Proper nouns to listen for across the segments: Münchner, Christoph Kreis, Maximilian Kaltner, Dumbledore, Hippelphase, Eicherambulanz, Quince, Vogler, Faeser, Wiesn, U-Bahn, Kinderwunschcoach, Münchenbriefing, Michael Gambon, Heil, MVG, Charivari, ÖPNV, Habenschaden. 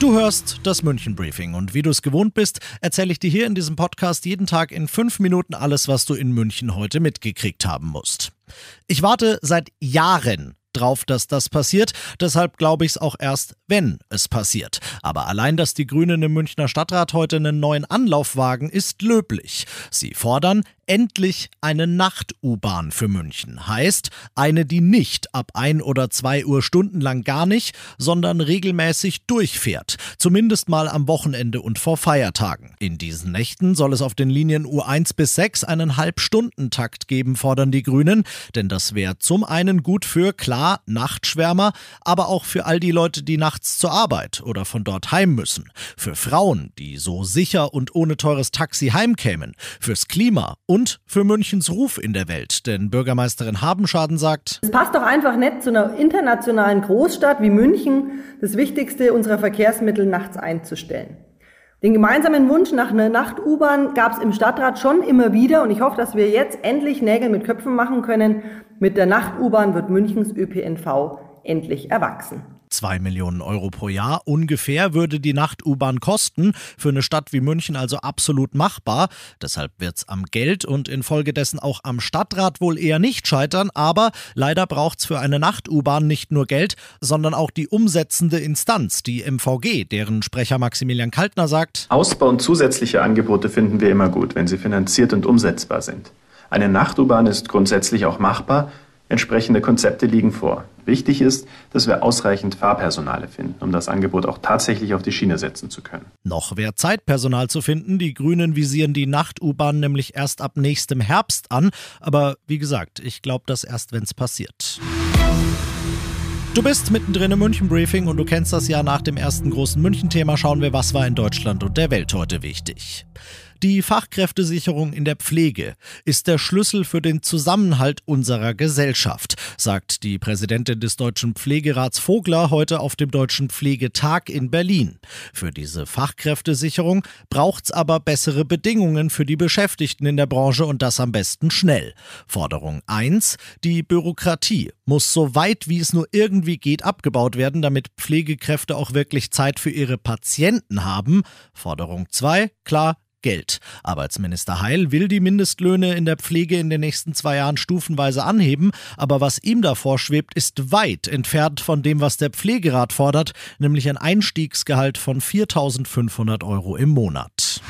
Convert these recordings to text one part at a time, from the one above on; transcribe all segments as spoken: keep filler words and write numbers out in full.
Du hörst das Münchenbriefing und wie du es gewohnt bist, erzähle ich dir hier in diesem Podcast jeden Tag in fünf Minuten alles, was du in München heute mitgekriegt haben musst. Ich warte seit Jahren drauf, dass das passiert, deshalb glaube ich es auch erst, wenn es passiert. Aber allein, dass die Grünen im Münchner Stadtrat heute einen neuen Anlauf wagen, ist löblich. Sie fordern endlich eine Nacht-U-Bahn für München. Heißt, eine, die nicht ab ein oder zwei Uhr stundenlang gar nicht, sondern regelmäßig durchfährt. Zumindest mal am Wochenende und vor Feiertagen. In diesen Nächten soll es auf den Linien U eins bis sechs einen Halbstundentakt geben, fordern die Grünen. Denn das wäre zum einen gut für, klar, Nachtschwärmer, aber auch für all die Leute, die nachts zur Arbeit oder von dort heim müssen. Für Frauen, die so sicher und ohne teures Taxi heimkämen. Fürs Klima und Und für Münchens Ruf in der Welt, denn Bürgermeisterin Habenschaden sagt: Es passt doch einfach nicht zu einer internationalen Großstadt wie München, das Wichtigste unserer Verkehrsmittel nachts einzustellen. Den gemeinsamen Wunsch nach einer Nacht-U-Bahn gab es im Stadtrat schon immer wieder und ich hoffe, dass wir jetzt endlich Nägel mit Köpfen machen können. Mit der Nacht-U-Bahn wird Münchens Ö P N V endlich erwachsen. zwei Millionen Euro pro Jahr ungefähr würde die Nacht-U-Bahn kosten, für eine Stadt wie München also absolut machbar. Deshalb wird's am Geld und infolgedessen auch am Stadtrat wohl eher nicht scheitern, aber leider braucht's für eine Nacht-U-Bahn nicht nur Geld, sondern auch die umsetzende Instanz, die M V G, deren Sprecher Maximilian Kaltner sagt: Ausbau und zusätzliche Angebote finden wir immer gut, wenn sie finanziert und umsetzbar sind. Eine Nacht-U-Bahn ist grundsätzlich auch machbar. Entsprechende Konzepte liegen vor. Wichtig ist, dass wir ausreichend Fahrpersonale finden, um das Angebot auch tatsächlich auf die Schiene setzen zu können. Noch wäre Zeitpersonal zu finden. Die Grünen visieren die Nacht-U-Bahn nämlich erst ab nächstem Herbst an. Aber wie gesagt, ich glaube das erst, wenn es passiert. Du bist mittendrin im Münchenbriefing und du kennst das ja. Nach dem ersten großen München-Thema schauen wir, was war in Deutschland und der Welt heute wichtig. Die Fachkräftesicherung in der Pflege ist der Schlüssel für den Zusammenhalt unserer Gesellschaft, sagt die Präsidentin des Deutschen Pflegerats Vogler heute auf dem Deutschen Pflegetag in Berlin. Für diese Fachkräftesicherung braucht's aber bessere Bedingungen für die Beschäftigten in der Branche und das am besten schnell. Forderung eins: Die Bürokratie muss so weit wie es nur irgendwie geht abgebaut werden, damit Pflegekräfte auch wirklich Zeit für ihre Patienten haben. Forderung zwei: Klar, Geld. Arbeitsminister Heil will die Mindestlöhne in der Pflege in den nächsten zwei Jahren stufenweise anheben, aber was ihm davor schwebt, ist weit entfernt von dem, was der Pflegerat fordert, nämlich ein Einstiegsgehalt von viertausendfünfhundert Euro im Monat.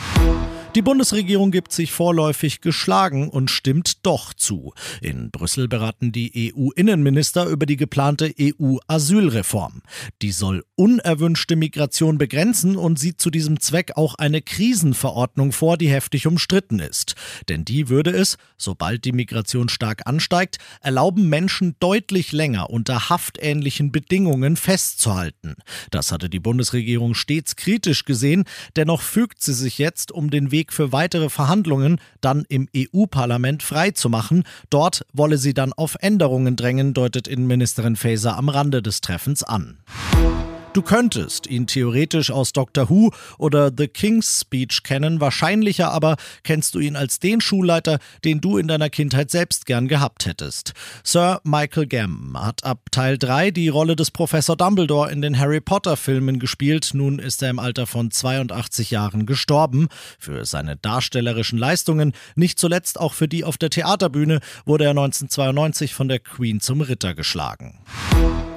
Die Bundesregierung gibt sich vorläufig geschlagen und stimmt doch zu. In Brüssel beraten die E U-Innenminister über die geplante E U-Asylreform. Die soll unerwünschte Migration begrenzen und sieht zu diesem Zweck auch eine Krisenverordnung vor, die heftig umstritten ist. Denn die würde es, sobald die Migration stark ansteigt, erlauben, Menschen deutlich länger unter haftähnlichen Bedingungen festzuhalten. Das hatte die Bundesregierung stets kritisch gesehen, dennoch fügt sie sich jetzt, um den Weg für weitere Verhandlungen dann im E U-Parlament freizumachen. Dort wolle sie dann auf Änderungen drängen, deutet Innenministerin Faeser am Rande des Treffens an. Du könntest ihn theoretisch aus Doctor Who oder The King's Speech kennen, wahrscheinlicher aber kennst du ihn als den Schulleiter, den du in deiner Kindheit selbst gern gehabt hättest. Sir Michael Gambon hat ab Teil drei die Rolle des Professor Dumbledore in den Harry Potter Filmen gespielt. Nun ist er im Alter von zweiundachtzig Jahren gestorben. Für seine darstellerischen Leistungen, nicht zuletzt auch für die auf der Theaterbühne, wurde er neunzehnhundertzweiundneunzig von der Queen zum Ritter geschlagen.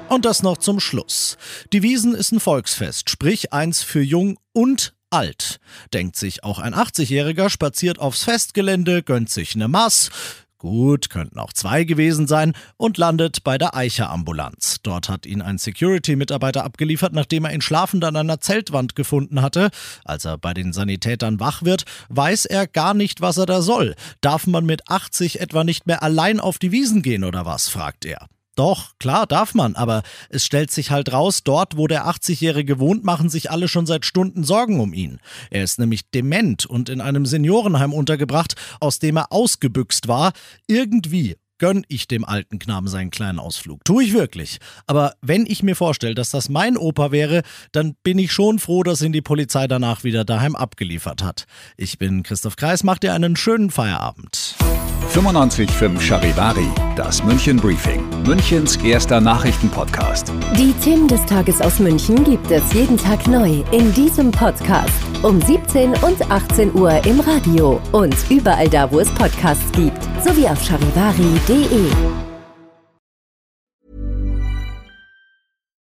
Und das noch zum Schluss. Die Wiesn ist ein Volksfest, sprich eins für jung und alt. Denkt sich auch ein achtzigjähriger, spaziert aufs Festgelände, gönnt sich eine Maß. Gut, könnten auch zwei gewesen sein, und landet bei der Eicherambulanz. Dort hat ihn ein Security-Mitarbeiter abgeliefert, nachdem er ihn schlafend an einer Zeltwand gefunden hatte. Als er bei den Sanitätern wach wird, weiß er gar nicht, was er da soll. Darf man mit achtzig etwa nicht mehr allein auf die Wiesn gehen oder was, fragt er. Doch, klar, darf man, aber es stellt sich halt raus, dort, wo der achtzigjährige wohnt, machen sich alle schon seit Stunden Sorgen um ihn. Er ist nämlich dement und in einem Seniorenheim untergebracht, aus dem er ausgebüxt war. Irgendwie gönn ich dem alten Knaben seinen kleinen Ausflug. Tue ich wirklich. Aber wenn ich mir vorstelle, dass das mein Opa wäre, dann bin ich schon froh, dass ihn die Polizei danach wieder daheim abgeliefert hat. Ich bin Christoph Kreis, macht dir einen schönen Feierabend. fünfundneunzig Komma fünf Charivari, das Münchenbriefing, Münchens erster Nachrichtenpodcast. Die Themen des Tages aus München gibt es jeden Tag neu in diesem Podcast. Um siebzehn und achtzehn Uhr im Radio und überall da, wo es Podcasts gibt, sowie auf charivari punkt de.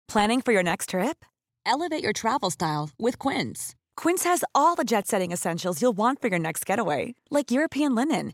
Planning for your next trip? Elevate your travel style with Quince. Quince has all the jet-setting essentials you'll want for your next getaway, like European linen,